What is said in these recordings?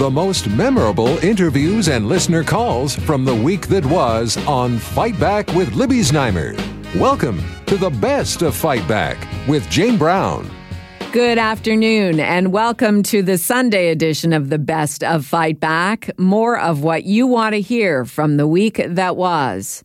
the most memorable interviews and listener calls from the week that was on Fight Back with Libby Znaimer. Welcome to the best of Fight Back with Jane Brown. Good afternoon, and welcome to the Sunday edition of the Best of Fight Back. More of what you want to hear from the week that was.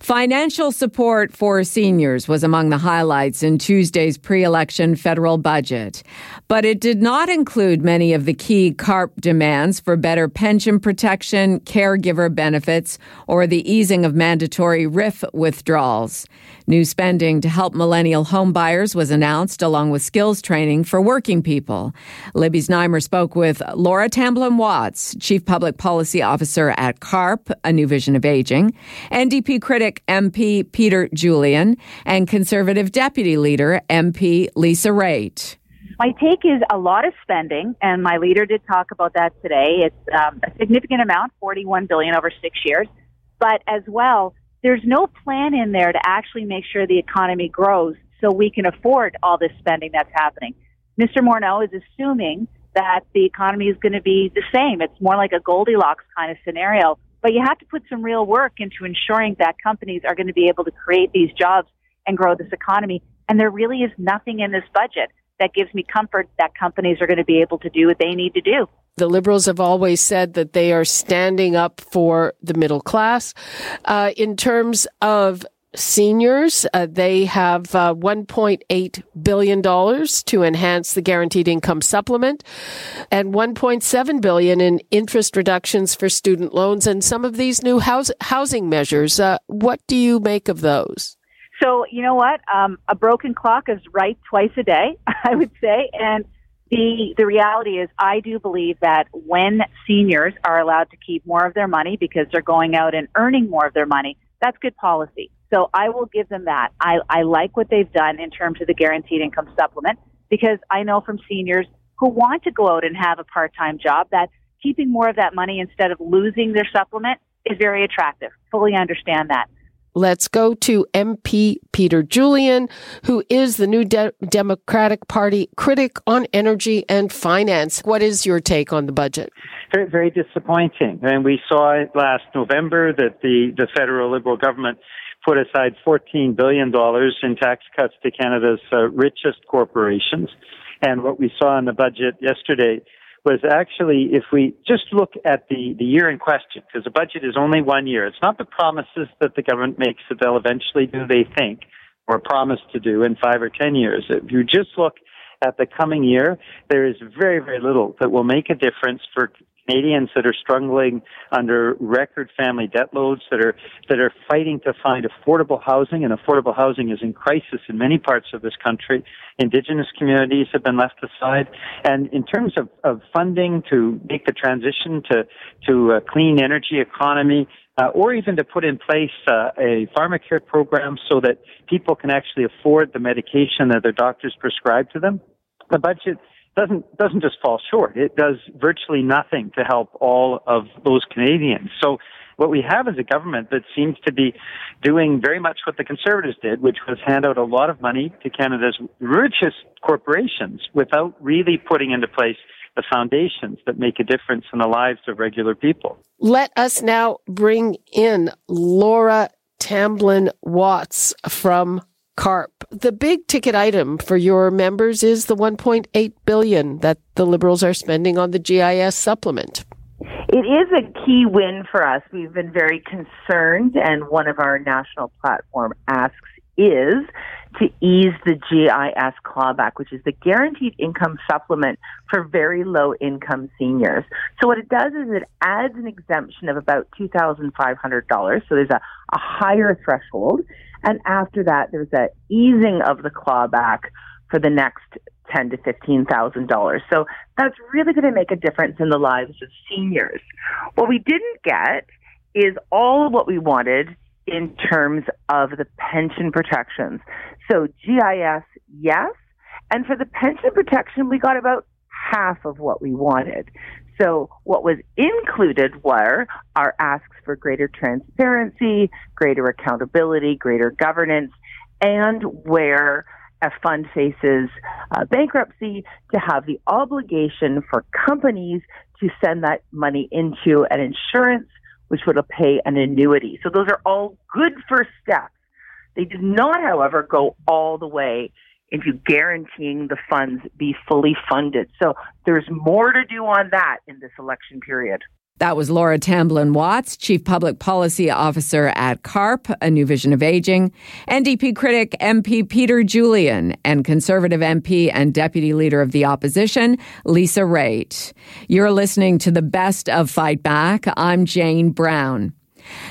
Financial support for seniors was among the highlights in Tuesday's pre-election federal budget, but it did not include many of the key CARP demands for better pension protection, caregiver benefits, or the easing of mandatory RIF withdrawals. New spending to help millennial homebuyers was announced, along with skills training for working people. Libby Znaimer spoke with Laura Tamblyn Watts, Chief Public Policy Officer at CARP, A New Vision of Aging, NDP critic MP Peter Julian, and Conservative Deputy Leader MP Lisa Raitt. My take is a lot of spending, and my leader did talk about that today. It's a significant amount, $41 billion over 6 years, but as well, there's no plan in there to actually make sure the economy grows so we can afford all this spending that's happening. Mr. Morneau is assuming that the economy is going to be the same. It's more like a Goldilocks kind of scenario. But you have to put some real work into ensuring that companies are going to be able to create these jobs and grow this economy. And there really is nothing in this budget that gives me comfort that companies are going to be able to do what they need to do. The Liberals have always said that they are standing up for the middle class. In terms of seniors, they have $1.8 billion to enhance the guaranteed income supplement and $1.7 billion in interest reductions for student loans and some of these new housing measures. What do you make of those? So, you know what? A broken clock is right twice a day, I would say. And the reality is I do believe that when seniors are allowed to keep more of their money because they're going out and earning more of their money, that's good policy. So I will give them that. I like what they've done in terms of the guaranteed income supplement, because I know from seniors who want to go out and have a part-time job that keeping more of that money instead of losing their supplement is very attractive. Fully understand that. Let's go to MP Peter Julian, who is the new Democratic Party critic on energy and finance. What is your take on the budget? Very, very disappointing. And we saw it last November that the federal Liberal government put aside $14 billion in tax cuts to Canada's richest corporations. And what we saw in the budget yesterday was actually, if we just look at the year in question, because the budget is only 1 year, it's not the promises that the government makes that they'll eventually do, they think, or promise to do in 5 or 10 years. If you just look at the coming year, there is very, very little that will make a difference for Canadians that are struggling under record family debt loads, that are fighting to find affordable housing, and affordable housing is in crisis in many parts of this country. Indigenous communities have been left aside. And in terms of funding to make the transition to a clean energy economy, or even to put in place a pharmacare program so that people can actually afford the medication that their doctors prescribe to them, the budget doesn't just fall short. It does virtually nothing to help all of those Canadians. So what we have is a government that seems to be doing very much what the Conservatives did, which was hand out a lot of money to Canada's richest corporations without really putting into place the foundations that make a difference in the lives of regular people. Let us now bring in Laura Tamblyn Watts from CARP. The big ticket item for your members is the $1.8 billion that the Liberals are spending on the GIS supplement. It is a key win for us. We've been very concerned, and one of our national platform asks is to ease the GIS clawback, which is the guaranteed income supplement for very low-income seniors. So what it does is it adds an exemption of about $2,500, so there's a higher threshold, and after that, there's an easing of the clawback for the next $10,000 to $15,000. So that's really going to make a difference in the lives of seniors. What we didn't get is all of what we wanted in terms of the pension protections. So GIS, yes. And for the pension protection, we got about half of what we wanted. So what was included were our asks for greater transparency, greater accountability, greater governance, and where a fund faces bankruptcy, to have the obligation for companies to send that money into an insurance, which would pay an annuity. So those are all good first steps. They did not, however, go all the way into guaranteeing the funds be fully funded. So there's more to do on that in this election period. That was Laura Tamblyn Watts, Chief Public Policy Officer at CARP, A New Vision of Aging, NDP critic MP Peter Julian, and Conservative MP and Deputy Leader of the Opposition, Lisa Raitt. You're listening to the best of Fight Back. I'm Jane Brown.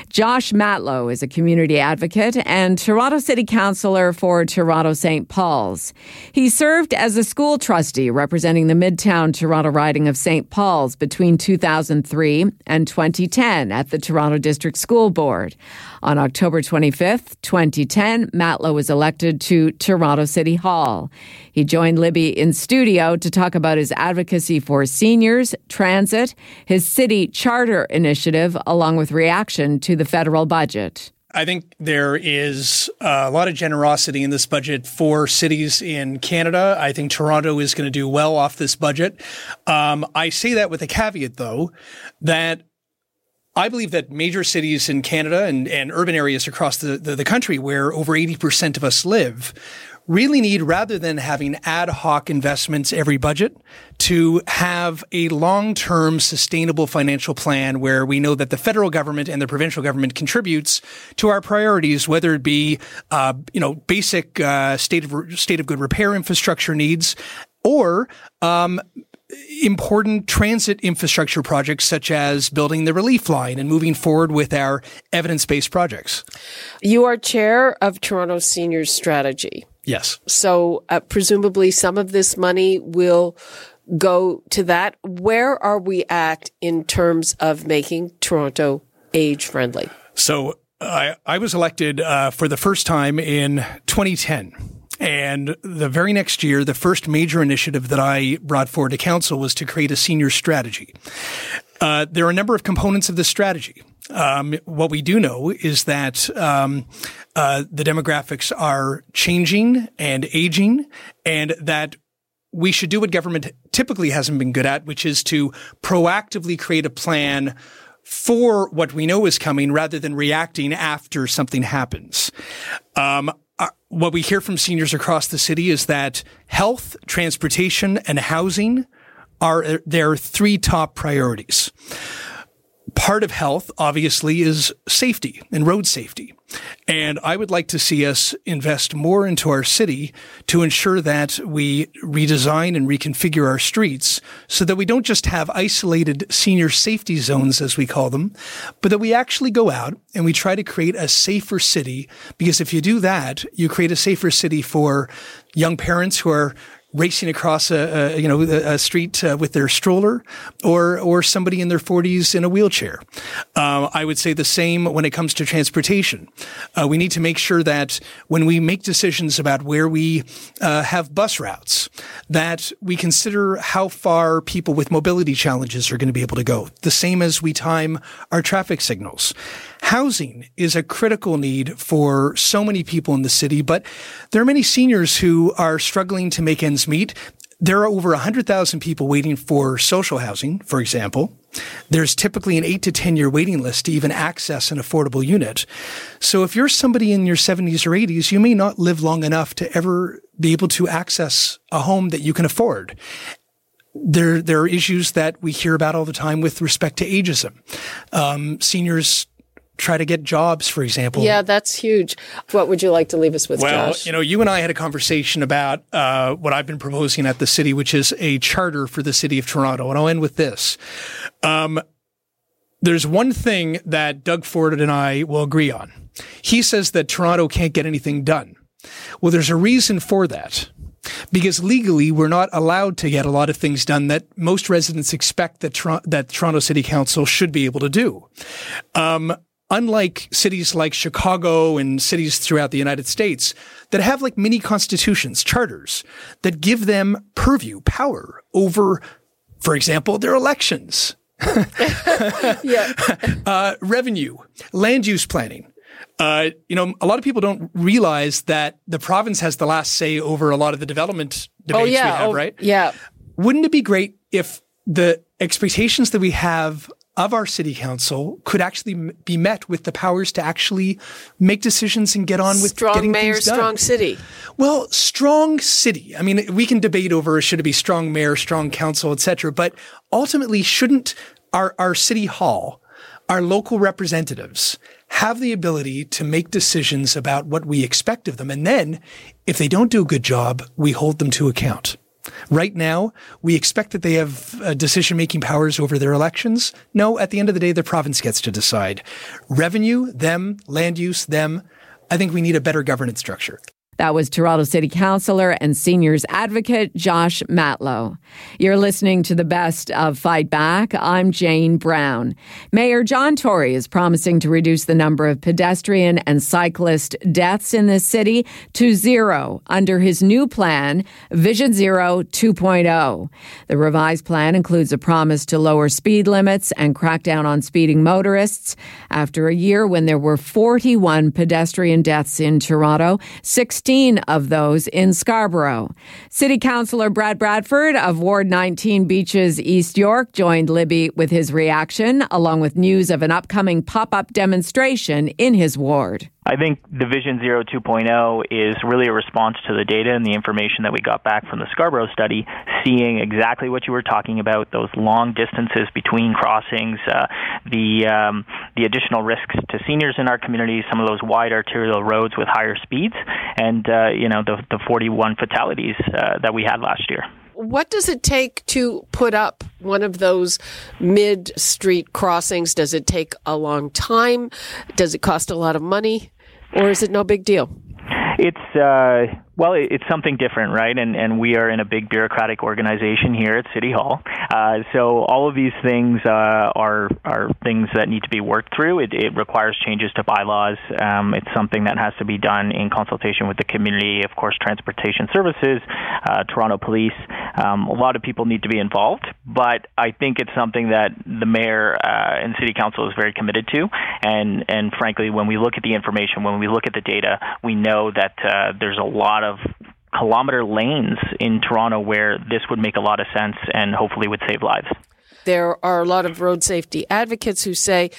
Josh Matlow is a community advocate and Toronto City Councillor for Toronto St. Paul's. He served as a school trustee representing the Midtown Toronto riding of St. Paul's between 2003 and 2010 at the Toronto District School Board. On October 25th, 2010, Matlow was elected to Toronto City Hall. He joined Libby in studio to talk about his advocacy for seniors, transit, his city charter initiative, along with reaction to the federal budget. I think there is a lot of generosity in this budget for cities in Canada. I think Toronto is going to do well off this budget. I say that with a caveat, though, that I believe that major cities in Canada and urban areas across the country where over 80% of us live really need, rather than having ad hoc investments every budget, to have a long-term sustainable financial plan where we know that the federal government and the provincial government contributes to our priorities, whether it be basic state of good repair infrastructure needs or important transit infrastructure projects such as building the relief line and moving forward with our evidence-based projects. You are chair of Toronto Seniors Strategy. Yes. So presumably some of this money will go to that. Where are we at in terms of making Toronto age-friendly? So I was elected for the first time in 2010. And the very next year, the first major initiative that I brought forward to council was to create a senior strategy. There are a number of components of this strategy. What we do know is that the demographics are changing and aging, and that we should do what government typically hasn't been good at, which is to proactively create a plan for what we know is coming rather than reacting after something happens. What we hear from seniors across the city is that health, transportation, and housing are their three top priorities. Part of health, obviously, is safety and road safety. And I would like to see us invest more into our city to ensure that we redesign and reconfigure our streets so that we don't just have isolated senior safety zones, as we call them, but that we actually go out and we try to create a safer city. Because if you do that, you create a safer city for young parents who are racing across a street with their stroller, or somebody in their 40s in a wheelchair. I would say the same when it comes to transportation. We need to make sure that when we make decisions about where we have bus routes, that we consider how far people with mobility challenges are going to be able to go, the same as we time our traffic signals. Housing is a critical need for so many people in the city, but there are many seniors who are struggling to make ends meet. There are over 100,000 people waiting for social housing, for example. There's typically an 8 to 10-year waiting list to even access an affordable unit. So if you're somebody in your 70s or 80s, you may not live long enough to ever be able to access a home that you can afford. There are issues that we hear about all the time with respect to ageism. Seniors try to get jobs, for example. Yeah, that's huge. What would you like to leave us with, Josh? Well, you and I had a conversation about what I've been proposing at the city, which is a charter for the city of Toronto. And I'll end with this. There's one thing that Doug Ford and I will agree on. He says that Toronto can't get anything done. Well, there's a reason for that. Because legally, we're not allowed to get a lot of things done that most residents expect that Toronto City Council should be able to do. Unlike cities like Chicago and cities throughout the United States that have like mini constitutions, charters, that give them purview, power over, for example, their elections, yeah. Revenue, land use planning. A lot of people don't realize that the province has the last say over a lot of the development debates we have, right? Yeah. Wouldn't it be great if the expectations that we have of our city council could actually be met with the powers to actually make decisions and get on with getting things done. Strong mayor, strong city. Well, strong city. I mean, we can debate over should it be strong mayor, strong council, et cetera. But ultimately, shouldn't our city hall, our local representatives have the ability to make decisions about what we expect of them? And then if they don't do a good job, we hold them to account. Right now, we expect that they have decision-making powers over their elections. No, at the end of the day, the province gets to decide. Revenue, them. Land use, them. I think we need a better governance structure. That was Toronto City Councillor and Seniors Advocate Josh Matlow. You're listening to the best of Fight Back. I'm Jane Brown. Mayor John Tory is promising to reduce the number of pedestrian and cyclist deaths in this city to zero under his new plan, Vision Zero 2.0. The revised plan includes a promise to lower speed limits and crack down on speeding motorists. After a year when there were 41 pedestrian deaths in Toronto, 16 of those in Scarborough. City Councillor Brad Bradford of Ward 19 Beaches, East York, joined Libby with his reaction, along with news of an upcoming pop-up demonstration in his ward. I think the Vision Zero 2.0 is really a response to the data and the information that we got back from the Scarborough study, seeing exactly what you were talking about, those long distances between crossings, the additional risks to seniors in our community, some of those wide arterial roads with higher speeds, and the 41 fatalities that we had last year. What does it take to put up one of those mid-street crossings? Does it take a long time? Does it cost a lot of money? Or is it no big deal? It's it's something different, right? And we are in a big bureaucratic organization here at City Hall. So all of these things are things that need to be worked through. It requires changes to bylaws. It's something that has to be done in consultation with the community, of course, transportation services, Toronto Police. A lot of people need to be involved, but I think it's something that the mayor and City Council is very committed to. And frankly, when we look at the information, when we look at the data, we know that there's a lot of kilometer lanes in Toronto where this would make a lot of sense and hopefully would save lives. There are a lot of road safety advocates who say,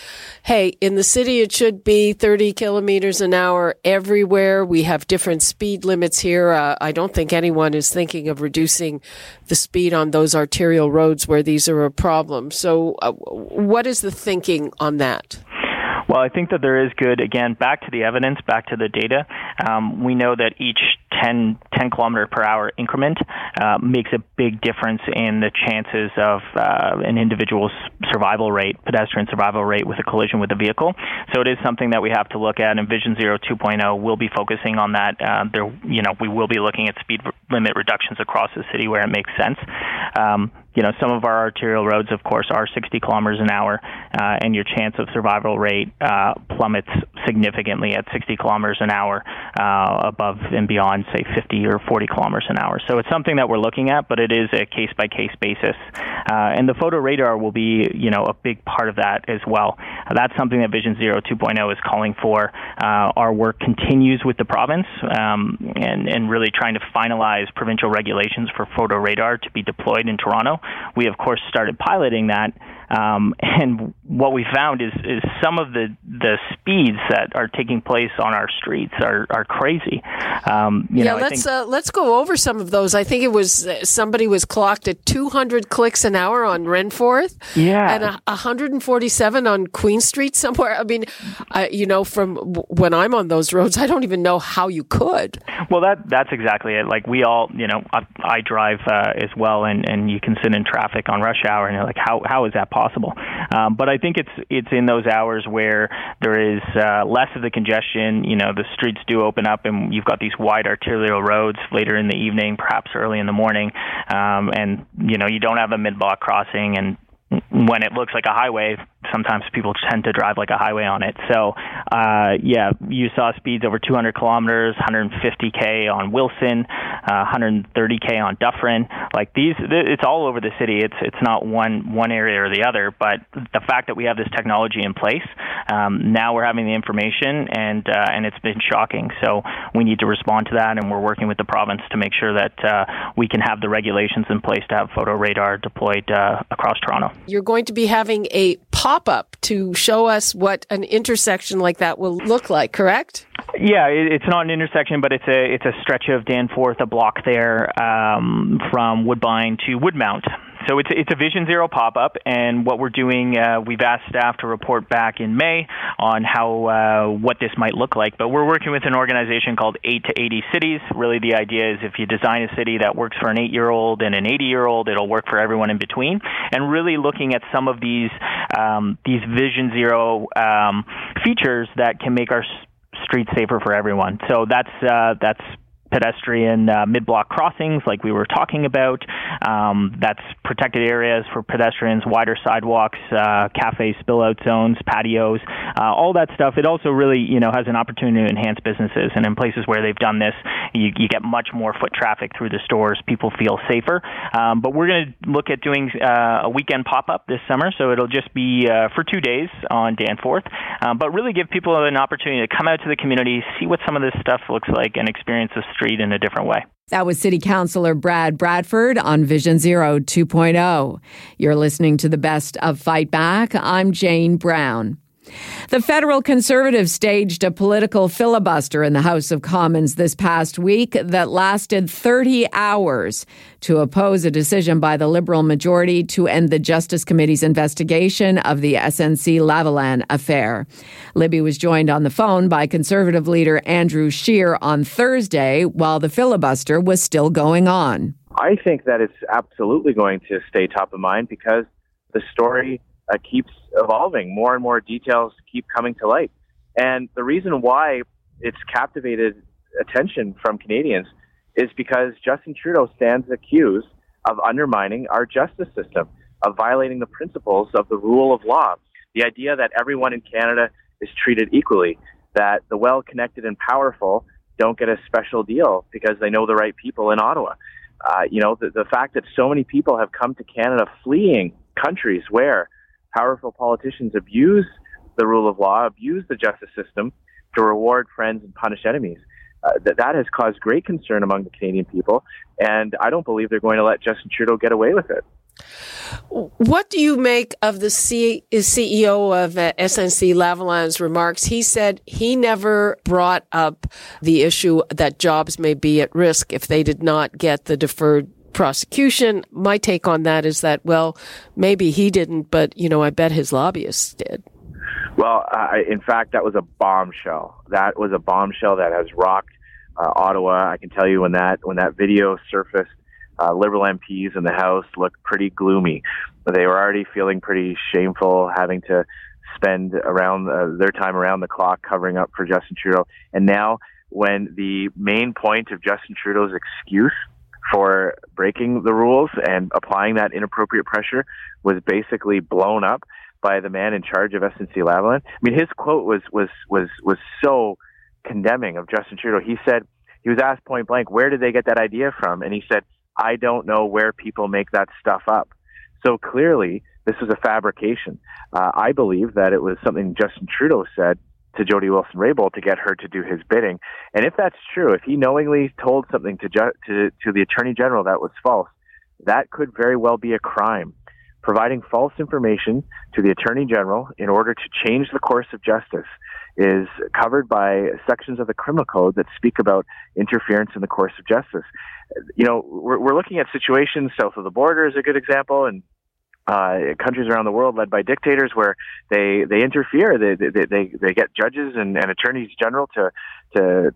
hey, in the city it should be 30 kilometers an hour everywhere. We have different speed limits here. I don't think anyone is thinking of reducing the speed on those arterial roads where these are a problem. So what is the thinking on that? Well, I think that there is good, again, back to the evidence, back to the data. We know that each 10 kilometer per hour increment makes a big difference in the chances of an individual's survival rate, pedestrian survival rate with a collision with a vehicle. So it is something that we have to look at, and Vision Zero 2.0 will be focusing on that. We will be looking at speed limit reductions across the city where it makes sense. Some of our arterial roads, of course, are 60 kilometers an hour, and your chance of survival rate plummets significantly at 60 kilometers an hour above and beyond, say, 50 or 40 kilometers an hour. So it's something that we're looking at, but it is a case-by-case basis. And the photo radar will be, a big part of that as well. That's something that Vision Zero 2.0 is calling for. Our work continues with the province and really trying to finalize provincial regulations for photo radar to be deployed in Toronto. We, of course, started piloting that, and what we found is some of the speeds that are taking place on our streets are crazy. Let's go over some of those. I think it was somebody was clocked at 200 clicks an hour on Renforth, and 147 on Queen Street somewhere. I mean, from when I'm on those roads, I don't even know how you could. Well, that's exactly it. Like we all, I drive as well, and you can sit in traffic on rush hour, and you're like, how is that possible? But I think it's in those hours where there is less of the congestion. The streets do open up, and you've got these wide arterial roads later in the evening, perhaps early in the morning, and you don't have a mid-block crossing, and when it looks like a highway, sometimes people tend to drive like a highway on it. So, yeah, you saw speeds over 200 kilometers, 150K on Wilson, 130K on Dufferin. Like these, it's all over the city. It's not one area or the other, but the fact that we have this technology in place, now we're having the information, and it's been shocking. So we need to respond to that, and we're working with the province to make sure that we can have the regulations in place to have photo radar deployed across Toronto. You're going to be having a pop-up to show us what an intersection like that will look like, correct? Yeah, it's not an intersection, but it's a stretch of Danforth, a block there from Woodbine to Woodmount. So it's a Vision Zero pop-up, and what we're doing, we've asked staff to report back in May on how what this might look like. But we're working with an organization called 8 to 80 Cities. Really, the idea is if you design a city that works for an 8-year-old and an 80-year-old, it'll work for everyone in between. And really looking at some of these Vision Zero features that can make our streets safer for everyone. So that's pedestrian mid-block crossings like we were talking about. That's protected areas for pedestrians, wider sidewalks, cafes, spill-out zones, patios, all that stuff. It also really, has an opportunity to enhance businesses. And in places where they've done this, you get much more foot traffic through the stores. People feel safer. But we're going to look at doing a weekend pop-up this summer. So it'll just be for 2 days on Danforth. But really give people an opportunity to come out to the community, see what some of this stuff looks like, and experience the street in a different way. That was City Councillor Brad Bradford on Vision Zero 2.0. You're listening to the best of Fight Back. I'm Jane Brown. The federal Conservatives staged a political filibuster in the House of Commons this past week that lasted 30 hours to oppose a decision by the Liberal majority to end the Justice Committee's investigation of the SNC-Lavalin affair. Libby was joined on the phone by Conservative leader Andrew Scheer on Thursday while the filibuster was still going on. I think that it's absolutely going to stay top of mind because the story keeps evolving. More and more details keep coming to light. And the reason why it's captivated attention from Canadians is because Justin Trudeau stands accused of undermining our justice system, of violating the principles of the rule of law, the idea that everyone in Canada is treated equally, that the well-connected and powerful don't get a special deal because they know the right people in Ottawa. The fact that so many people have come to Canada fleeing countries where powerful politicians abuse the rule of law, abuse the justice system to reward friends and punish enemies. That has caused great concern among the Canadian people, and I don't believe they're going to let Justin Trudeau get away with it. What do you make of the CEO of SNC-Lavalin's remarks? He said he never brought up the issue that jobs may be at risk if they did not get the deferred prosecution. My take on that is that, well, maybe he didn't, but, I bet his lobbyists did. Well, in fact, that was a bombshell. That was a bombshell that has rocked Ottawa. I can tell you when that video surfaced, Liberal MPs in the House looked pretty gloomy. They were already feeling pretty shameful having to spend around their time around the clock covering up for Justin Trudeau. And now when the main point of Justin Trudeau's excuse for breaking the rules and applying that inappropriate pressure was basically blown up by the man in charge of SNC-Lavalin. I mean, his quote was so condemning of Justin Trudeau. He said, he was asked point blank, where did they get that idea from? And he said, I don't know where people make that stuff up. So clearly, this was a fabrication. I believe that it was something Justin Trudeau said to Jody Wilson-Raybould to get her to do his bidding. And if that's true, if he knowingly told something to the Attorney General that was false, that could very well be a crime. Providing false information to the Attorney General in order to change the course of justice is covered by sections of the criminal code that speak about interference in the course of justice. We're looking at situations south of the border is a good example, and countries around the world led by dictators where they interfere, they get judges and attorneys general to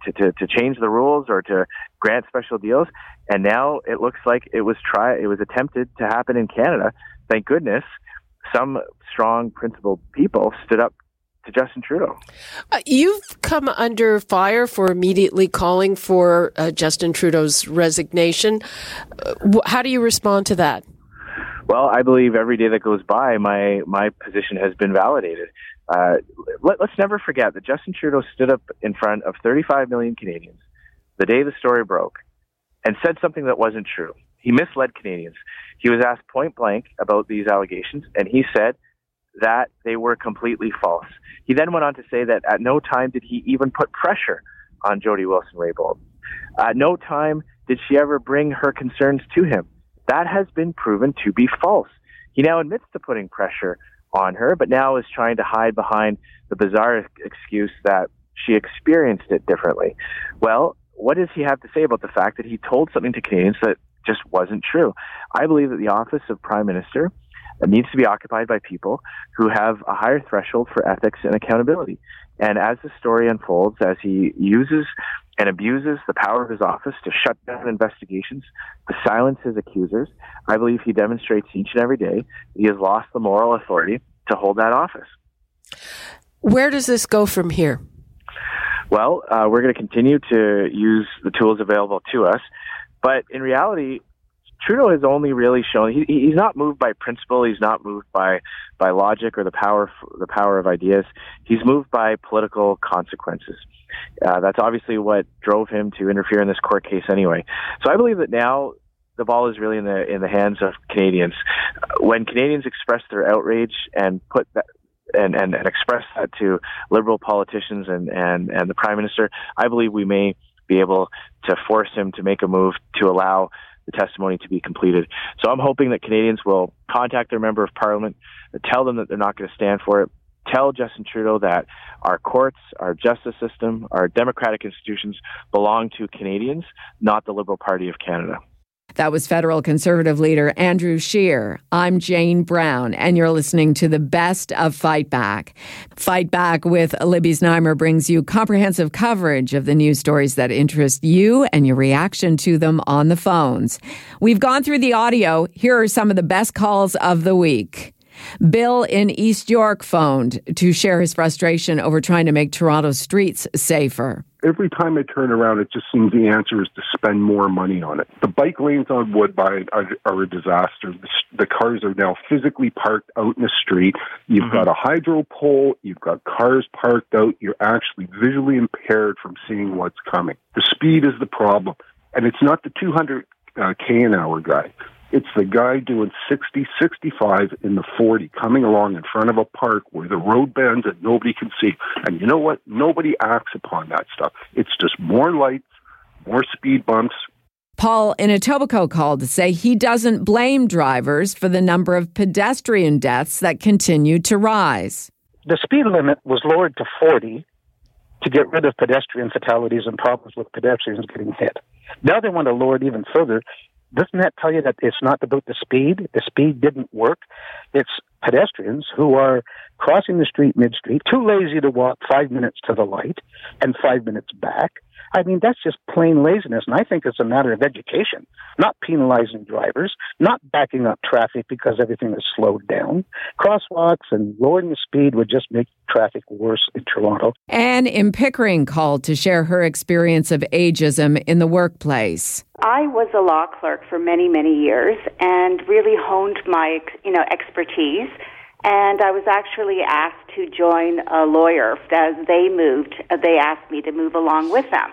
change the rules or to grant special deals. And now it looks like it was attempted to happen in Canada. Thank goodness some strong principled people stood up to Justin Trudeau. You've come under fire for immediately calling for Justin Trudeau's resignation. How do you respond to that? Well, I believe every day that goes by, my position has been validated. Let's never forget that Justin Trudeau stood up in front of 35 million Canadians the day the story broke and said something that wasn't true. He misled Canadians. He was asked point blank about these allegations, and he said that they were completely false. He then went on to say that at no time did he even put pressure on Jody Wilson-Raybould. At no time did she ever bring her concerns to him. That has been proven to be false. He now admits to putting pressure on her, but now is trying to hide behind the bizarre excuse that she experienced it differently. Well, what does he have to say about the fact that he told something to Canadians that just wasn't true? I believe that the office of Prime Minister needs to be occupied by people who have a higher threshold for ethics and accountability. And as the story unfolds, as he uses and abuses the power of his office to shut down investigations, to silence his accusers, I believe he demonstrates each and every day he has lost the moral authority to hold that office. Where does this go from here? Well, we're going to continue to use the tools available to us. But in reality, Trudeau has only really shown he's not moved by principle. He's not moved by logic or the power of ideas. He's moved by political consequences. That's obviously what drove him to interfere in this court case anyway. So I believe that now the ball is really in the hands of Canadians. When Canadians express their outrage and put that and express that to Liberal politicians and the Prime Minister, I believe we may be able to force him to make a move to allow the testimony to be completed. So I'm hoping that Canadians will contact their member of parliament, tell them that they're not going to stand for it, tell Justin Trudeau that our courts, our justice system, our democratic institutions belong to Canadians, not the Liberal Party of Canada. That was federal Conservative leader Andrew Scheer. I'm Jane Brown, and you're listening to the best of Fight Back. Fight Back with Libby Znaimer brings you comprehensive coverage of the news stories that interest you and your reaction to them on the phones. We've gone through the audio. Here are some of the best calls of the week. Bill in East York phoned to share his frustration over trying to make Toronto streets safer. Every time I turn around, it just seems the answer is to spend more money on it. The bike lanes on Woodbine are a disaster. The cars are now physically parked out in the street. You've got a hydro pole. You've got cars parked out. You're actually visually impaired from seeing what's coming. The speed is the problem. And it's not the 200 K an hour guy. It's the guy doing 60, 65 in the 40, coming along in front of a park where the road bends and nobody can see. And you know what? Nobody acts upon that stuff. It's just more lights, more speed bumps. Paul in Etobicoke called to say he doesn't blame drivers for the number of pedestrian deaths that continue to rise. The speed limit was lowered to 40 to get rid of pedestrian fatalities and problems with pedestrians getting hit. Now they want to lower it even further. Doesn't that tell you that it's not about the speed? The speed didn't work. It's pedestrians who are crossing the street mid-street, too lazy to walk 5 minutes to the light and 5 minutes back. I mean, that's just plain laziness, and I think it's a matter of education, not penalizing drivers, not backing up traffic because everything is slowed down. Crosswalks and lowering the speed would just make traffic worse in Toronto. Anne in Pickering called to share her experience of ageism in the workplace. I was a law clerk for many, many years and really honed my, expertise. And I was actually asked to join a lawyer. As they moved, they asked me to move along with them.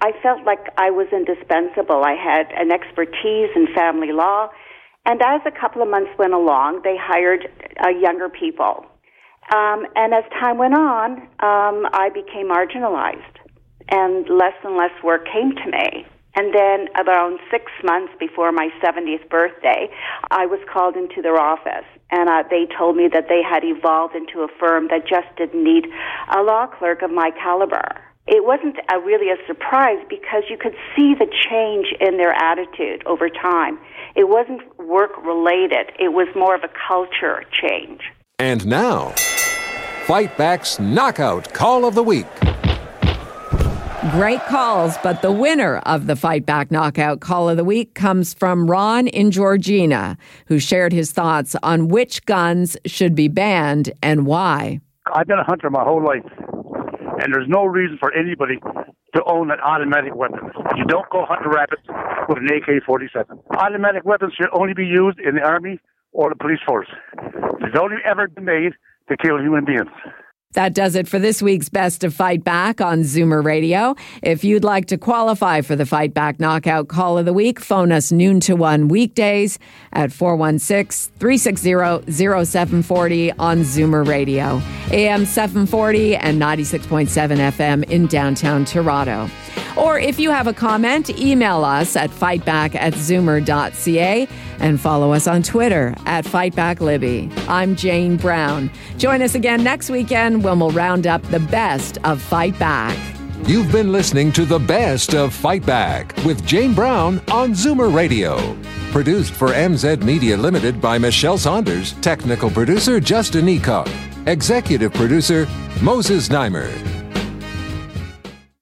I felt like I was indispensable. I had an expertise in family law. And as a couple of months went along, they hired younger people. And as time went on, I became marginalized. And less work came to me. And then around 6 months before my 70th birthday, I was called into their office, and they told me that they had evolved into a firm that just didn't need a law clerk of my caliber. It wasn't really a surprise because you could see the change in their attitude over time. It wasn't work-related. It was more of a culture change. And now, Fight Back's Knockout Call of the Week. Great calls, but the winner of the Fight Back Knockout Call of the Week comes from Ron in Georgina, who shared his thoughts on which guns should be banned and why. I've been a hunter my whole life, and there's no reason for anybody to own an automatic weapon. You don't go hunting rabbits with an AK-47. Automatic weapons should only be used in the Army or the police force. It's only ever been made to kill human beings. That does it for this week's Best of Fight Back on Zoomer Radio. If you'd like to qualify for the Fight Back Knockout Call of the Week, phone us noon to 1 weekdays at 416-360-0740 on Zoomer Radio, AM 740 and 96.7 FM in downtown Toronto. Or if you have a comment, email us at fightback@zoomer.ca and follow us on Twitter at FightbackLibby. I'm Jane Brown. Join us again next weekend when we'll round up the best of Fight Back. You've been listening to the Best of Fight Back with Jane Brown on Zoomer Radio. Produced for MZ Media Limited by Michelle Saunders, technical producer Justin Eacock, executive producer Moses Neimer.